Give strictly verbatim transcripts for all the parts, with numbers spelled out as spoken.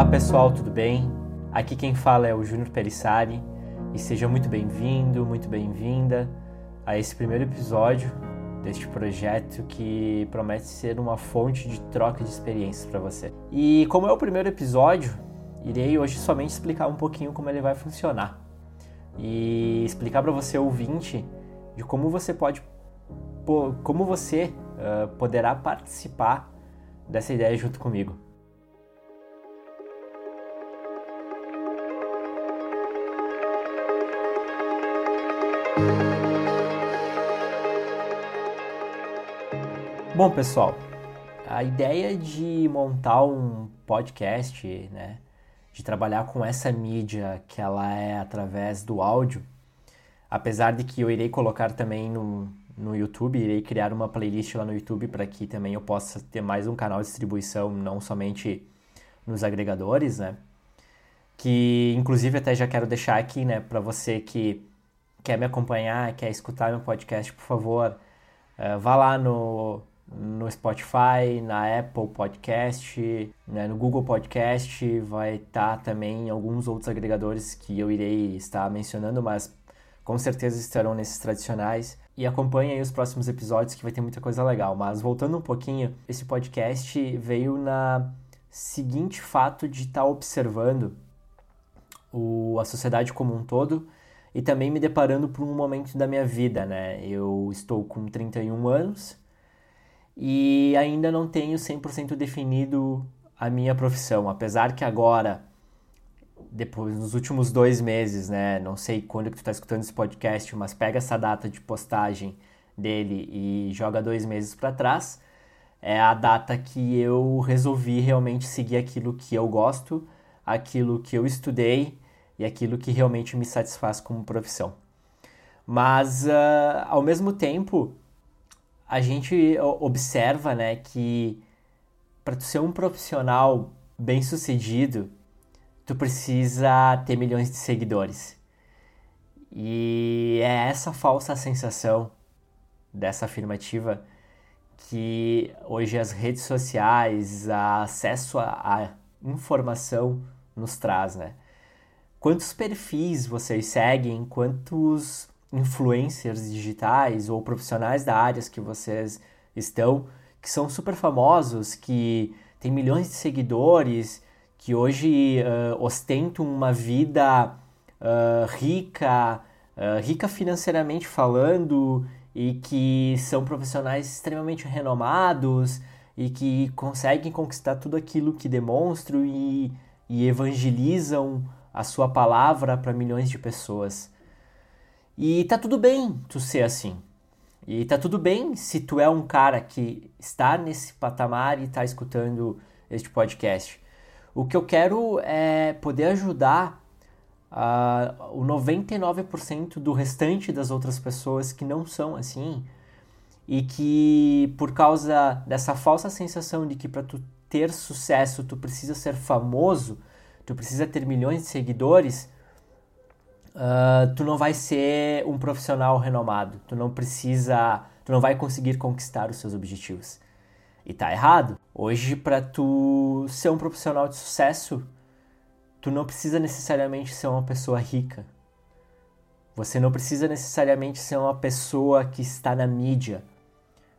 Olá pessoal, tudo bem? Aqui quem fala é o Júnior Perissari e seja muito bem-vindo, muito bem-vinda a esse primeiro episódio deste projeto que promete ser uma fonte de troca de experiências para você. E como é o primeiro episódio, irei hoje somente explicar um pouquinho como ele vai funcionar e explicar para você, ouvinte, de como você pode, como você uh, poderá participar dessa ideia junto comigo. Bom, pessoal, a ideia de montar um podcast, né, de trabalhar com essa mídia que ela é através do áudio, apesar de que eu irei colocar também no, no YouTube, irei criar uma playlist lá no YouTube para que também eu possa ter mais um canal de distribuição, não somente nos agregadores, né, que inclusive até já quero deixar aqui, né, para você que quer me acompanhar, quer escutar meu podcast, por favor, uh, vá lá no... no Spotify, na Apple Podcast, né, no Google Podcast, vai estar tá também alguns outros agregadores que eu irei estar mencionando, mas com certeza estarão nesses tradicionais. E acompanhe aí os próximos episódios que vai ter muita coisa legal. Mas voltando um pouquinho, esse podcast veio na seguinte fato de estar tá observando o, a sociedade como um todo e também me deparando por um momento da minha vida, né? Eu estou com trinta e um anos, e ainda não tenho cem por cento definido a minha profissão, apesar que agora, depois, nos últimos dois meses, né, não sei quando que tu tá escutando esse podcast, mas pega essa data de postagem dele e joga dois meses para trás, é a data que eu resolvi realmente seguir aquilo que eu gosto, aquilo que eu estudei e aquilo que realmente me satisfaz como profissão. Mas, uh, ao mesmo tempo, a gente observa, né, que para tu ser um profissional bem-sucedido, tu precisa ter milhões de seguidores. E é essa falsa sensação dessa afirmativa que hoje as redes sociais, o acesso à informação nos traz, né? Quantos perfis vocês seguem, quantos influencers digitais ou profissionais da área que vocês estão, que são super famosos, que têm milhões de seguidores, que hoje uh, ostentam uma vida uh, rica, uh, rica financeiramente falando, e que são profissionais extremamente renomados e que conseguem conquistar tudo aquilo que demonstram e, e evangelizam a sua palavra para milhões de pessoas. E tá tudo bem tu ser assim. E tá tudo bem se tu é um cara que está nesse patamar e tá escutando este podcast. O que eu quero é poder ajudar uh, o noventa e nove por cento do restante das outras pessoas que não são assim e que por causa dessa falsa sensação de que para tu ter sucesso tu precisa ser famoso, tu precisa ter milhões de seguidores, Uh, tu não vai ser um profissional renomado, tu não precisa, tu não vai conseguir conquistar os seus objetivos. E tá errado. Hoje, pra tu ser um profissional de sucesso, tu não precisa necessariamente ser uma pessoa rica. Você não precisa necessariamente ser uma pessoa que está na mídia.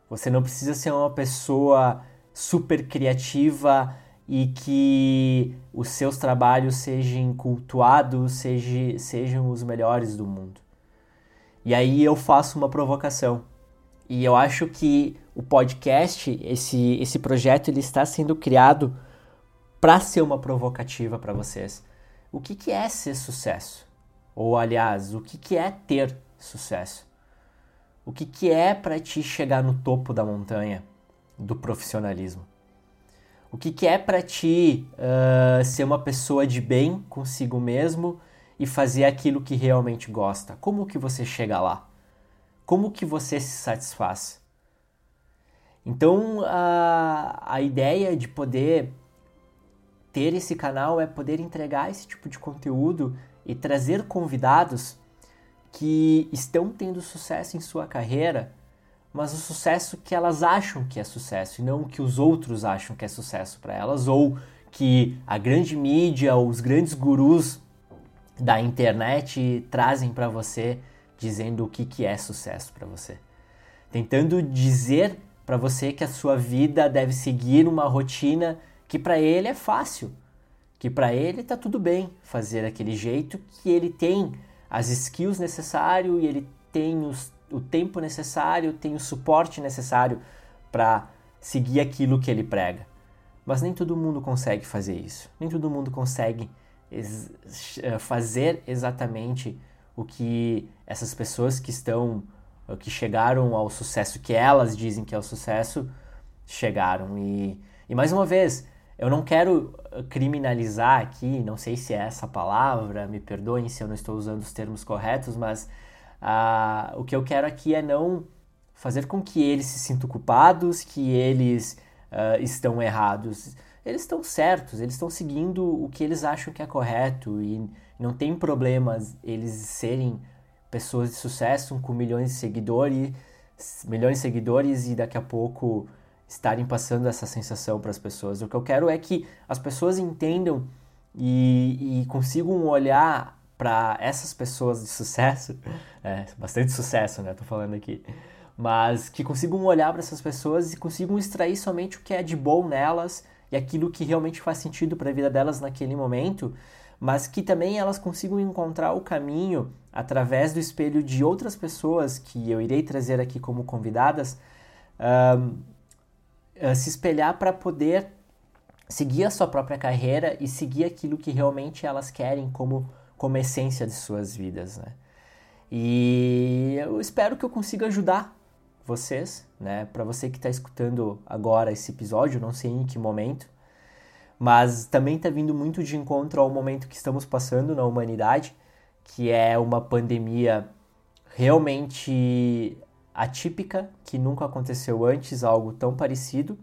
Você não precisa ser uma pessoa super criativa e que os seus trabalhos sejam cultuados, sejam, sejam os melhores do mundo. E aí eu faço uma provocação. E eu acho que o podcast, esse, esse projeto, ele está sendo criado para ser uma provocativa para vocês. O que, que é ser sucesso? Ou, aliás, o que, que é ter sucesso? O que, que é para ti chegar no topo da montanha do profissionalismo? O que, que é para ti uh, ser uma pessoa de bem consigo mesmo e fazer aquilo que realmente gosta? Como que você chega lá? Como que você se satisfaz? Então, uh, a ideia de poder ter esse canal é poder entregar esse tipo de conteúdo e trazer convidados que estão tendo sucesso em sua carreira, mas o sucesso que elas acham que é sucesso e não o que os outros acham que é sucesso para elas ou que a grande mídia, os grandes gurus da internet trazem para você, dizendo o que, que é sucesso para você. Tentando dizer para você que a sua vida deve seguir uma rotina que para ele é fácil, que para ele tá tudo bem fazer daquele jeito, que ele tem as skills necessárias e ele tem os, o tempo necessário, tem o suporte necessário para seguir aquilo que ele prega. Mas nem todo mundo consegue fazer isso, nem todo mundo consegue ex- fazer exatamente o que essas pessoas que estão, que chegaram ao sucesso, que elas dizem que é o sucesso, chegaram. E, e mais uma vez, eu não quero criminalizar aqui, não sei se é essa palavra, me perdoem se eu não estou usando os termos corretos, mas ah, o que eu quero aqui é não fazer com que eles se sintam culpados, que eles ah, estão errados. Eles estão certos, eles estão seguindo o que eles acham que é correto e não tem problemas eles serem pessoas de sucesso com milhões de seguidores, milhões de seguidores e daqui a pouco estarem passando essa sensação para as pessoas. O que eu quero é que as pessoas entendam e, e consigam olhar para essas pessoas de sucesso, é, bastante sucesso, né? Tô falando aqui, mas que consigam olhar para essas pessoas e consigam extrair somente o que é de bom nelas e aquilo que realmente faz sentido para a vida delas naquele momento, mas que também elas consigam encontrar o caminho através do espelho de outras pessoas que eu irei trazer aqui como convidadas, uh, uh, se espelhar para poder seguir a sua própria carreira e seguir aquilo que realmente elas querem como, como essência de suas vidas, né? E eu espero que eu consiga ajudar vocês, né? Para você que está escutando agora esse episódio, não sei em que momento, mas também está vindo muito de encontro ao momento que estamos passando na humanidade, que é uma pandemia realmente atípica, que nunca aconteceu antes, algo tão parecido.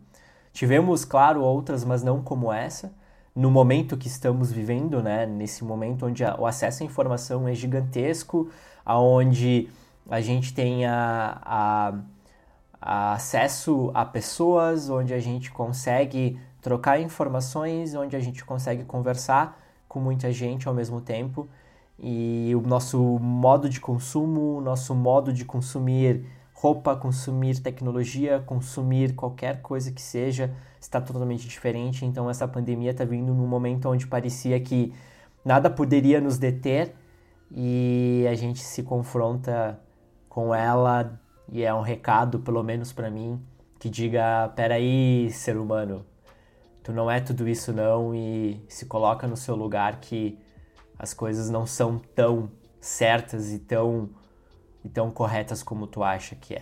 Tivemos, claro, outras, mas não como essa, no momento que estamos vivendo, né? Nesse momento onde o acesso à informação é gigantesco, onde a gente tem a, a, a acesso a pessoas, onde a gente consegue trocar informações, onde a gente consegue conversar com muita gente ao mesmo tempo. E o nosso modo de consumo, o nosso modo de consumir roupa, consumir tecnologia, consumir qualquer coisa que seja, está totalmente diferente. Então essa pandemia está vindo num momento onde parecia que nada poderia nos deter e a gente se confronta com ela, e é um recado, pelo menos para mim, que diga, peraí, ser humano, tu não é tudo isso não, e se coloca no seu lugar, que as coisas não são tão certas e tão, e tão corretas como tu acha que é.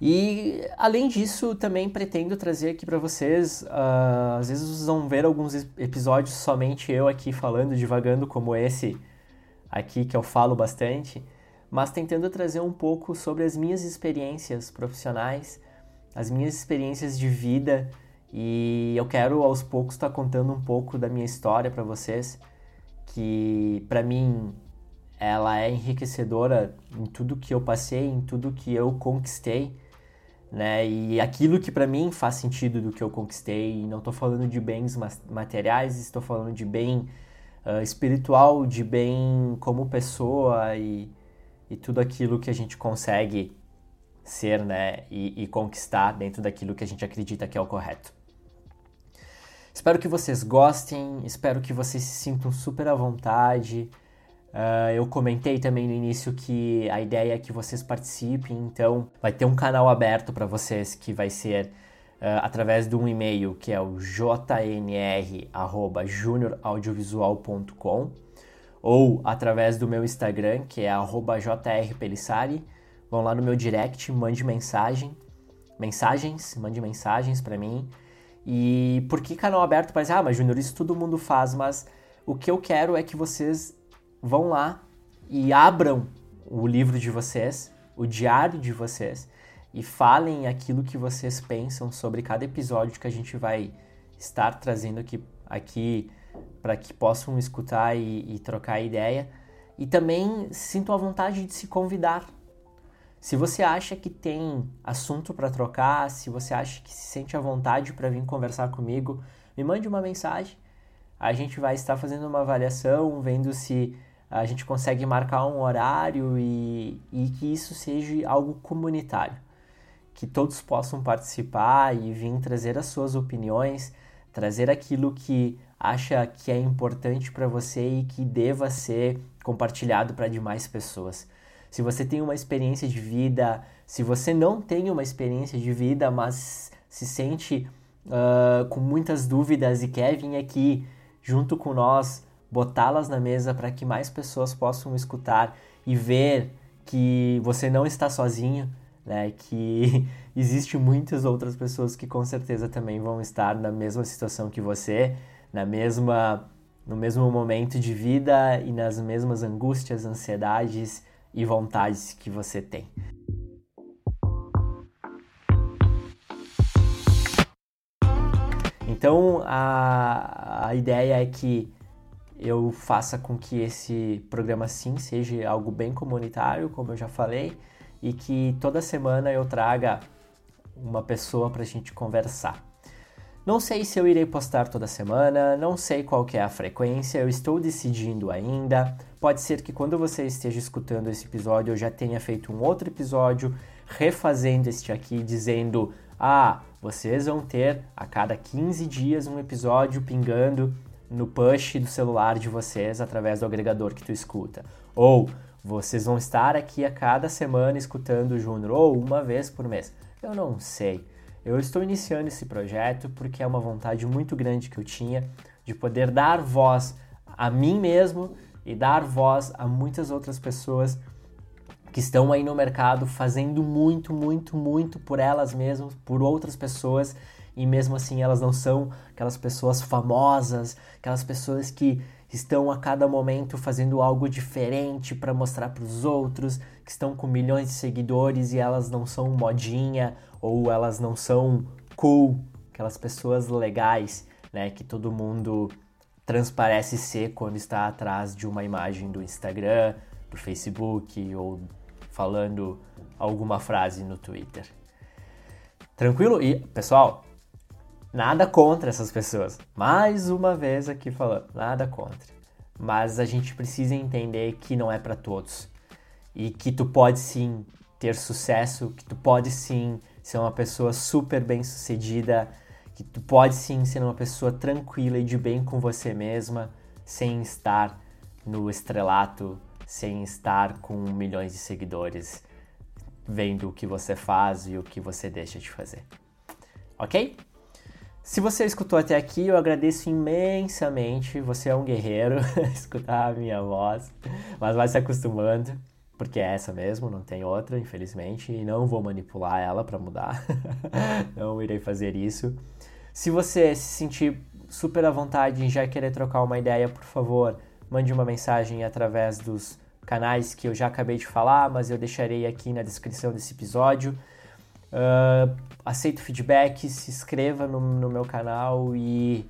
E além disso, também pretendo trazer aqui para vocês, uh, às vezes vocês vão ver alguns episódios somente eu aqui falando, divagando como esse aqui que eu falo bastante, mas tentando trazer um pouco sobre as minhas experiências profissionais, as minhas experiências de vida, e eu quero aos poucos estar tá contando um pouco da minha história para vocês, que para mim ela é enriquecedora em tudo que eu passei, em tudo que eu conquistei, né? E aquilo que para mim faz sentido do que eu conquistei, e não estou falando de bens materiais, estou falando de bem uh, espiritual, de bem como pessoa e, e tudo aquilo que a gente consegue ser, né? E, e conquistar dentro daquilo que a gente acredita que é o correto. Espero que vocês gostem, espero que vocês se sintam super à vontade. Uh, eu comentei também no início que a ideia é que vocês participem, então vai ter um canal aberto para vocês que vai ser uh, através de um e-mail que é o j n r arroba junior audiovisual ponto com ou através do meu Instagram que é arroba j r pelissari. Vão lá no meu direct, mande mensagem, mensagens, mande mensagens para mim. E por que canal aberto? Parece, ah, mas Júnior, isso todo mundo faz, mas o que eu quero é que vocês vão lá e abram o livro de vocês, o diário de vocês, e falem aquilo que vocês pensam sobre cada episódio que a gente vai estar trazendo aqui, aqui para que possam escutar e, e trocar ideia. E também sintam a vontade de se convidar. Se você acha que tem assunto para trocar, se você acha que se sente à vontade para vir conversar comigo, me mande uma mensagem. A gente vai estar fazendo uma avaliação, vendo se a gente consegue marcar um horário e, e que isso seja algo comunitário. Que todos possam participar e vir trazer as suas opiniões, trazer aquilo que acha que é importante para você e que deva ser compartilhado para demais pessoas. Se você tem uma experiência de vida, se você não tem uma experiência de vida, mas se sente uh, com muitas dúvidas e quer vir aqui junto com nós, botá-las na mesa para que mais pessoas possam escutar e ver que você não está sozinho, né? Que existem muitas outras pessoas que com certeza também vão estar na mesma situação que você, na mesma, no mesmo momento de vida e nas mesmas angústias, ansiedades e vontades que você tem. Então, a, a ideia é que eu faça com que esse programa, sim, seja algo bem comunitário, como eu já falei, e que toda semana eu traga uma pessoa para a gente conversar. Não sei se eu irei postar toda semana, não sei qual que é a frequência, eu estou decidindo ainda. Pode ser que quando você esteja escutando esse episódio, eu já tenha feito um outro episódio, refazendo este aqui, dizendo, ah, vocês vão ter a cada quinze dias um episódio pingando no push do celular de vocês através do agregador que tu escuta. Ou, vocês vão estar aqui a cada semana escutando o Júnior, ou uma vez por mês. Eu não sei. Eu estou iniciando esse projeto porque é uma vontade muito grande que eu tinha de poder dar voz a mim mesmo e dar voz a muitas outras pessoas que estão aí no mercado fazendo muito, muito, muito por elas mesmas, por outras pessoas, e mesmo assim elas não são aquelas pessoas famosas, aquelas pessoas que estão a cada momento fazendo algo diferente para mostrar para os outros, que estão com milhões de seguidores e elas não são modinha ou elas não são cool, aquelas pessoas legais, né, que todo mundo transparece ser quando está atrás de uma imagem do Instagram, do Facebook ou falando alguma frase no Twitter. Tranquilo? E, pessoal, nada contra essas pessoas. Mais uma vez aqui falando, nada contra. Mas a gente precisa entender que não é para todos. E que tu pode sim ter sucesso, que tu pode sim ser uma pessoa super bem sucedida, que tu pode sim ser uma pessoa tranquila e de bem com você mesma, sem estar no estrelato, sem estar com milhões de seguidores, vendo o que você faz e o que você deixa de fazer. Ok? Se você escutou até aqui, eu agradeço imensamente, você é um guerreiro, escutar a minha voz, mas vai se acostumando, porque é essa mesmo, não tem outra, infelizmente, e não vou manipular ela para mudar, não irei fazer isso. Se você se sentir super à vontade e já querer trocar uma ideia, por favor, mande uma mensagem através dos canais que eu já acabei de falar, mas eu deixarei aqui na descrição desse episódio. Uh, aceito feedback, se inscreva no, no meu canal e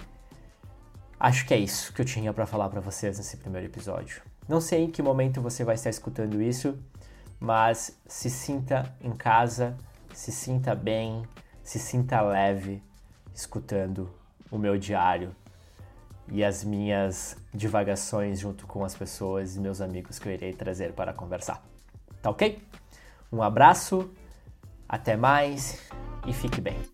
acho que é isso que eu tinha para falar para vocês nesse primeiro episódio. Não sei em que momento você vai estar escutando isso, mas se sinta em casa, se sinta bem, se sinta leve escutando o meu diário e as minhas divagações junto com as pessoas e meus amigos que eu irei trazer para conversar. Tá ok? Um abraço. Até mais e fique bem.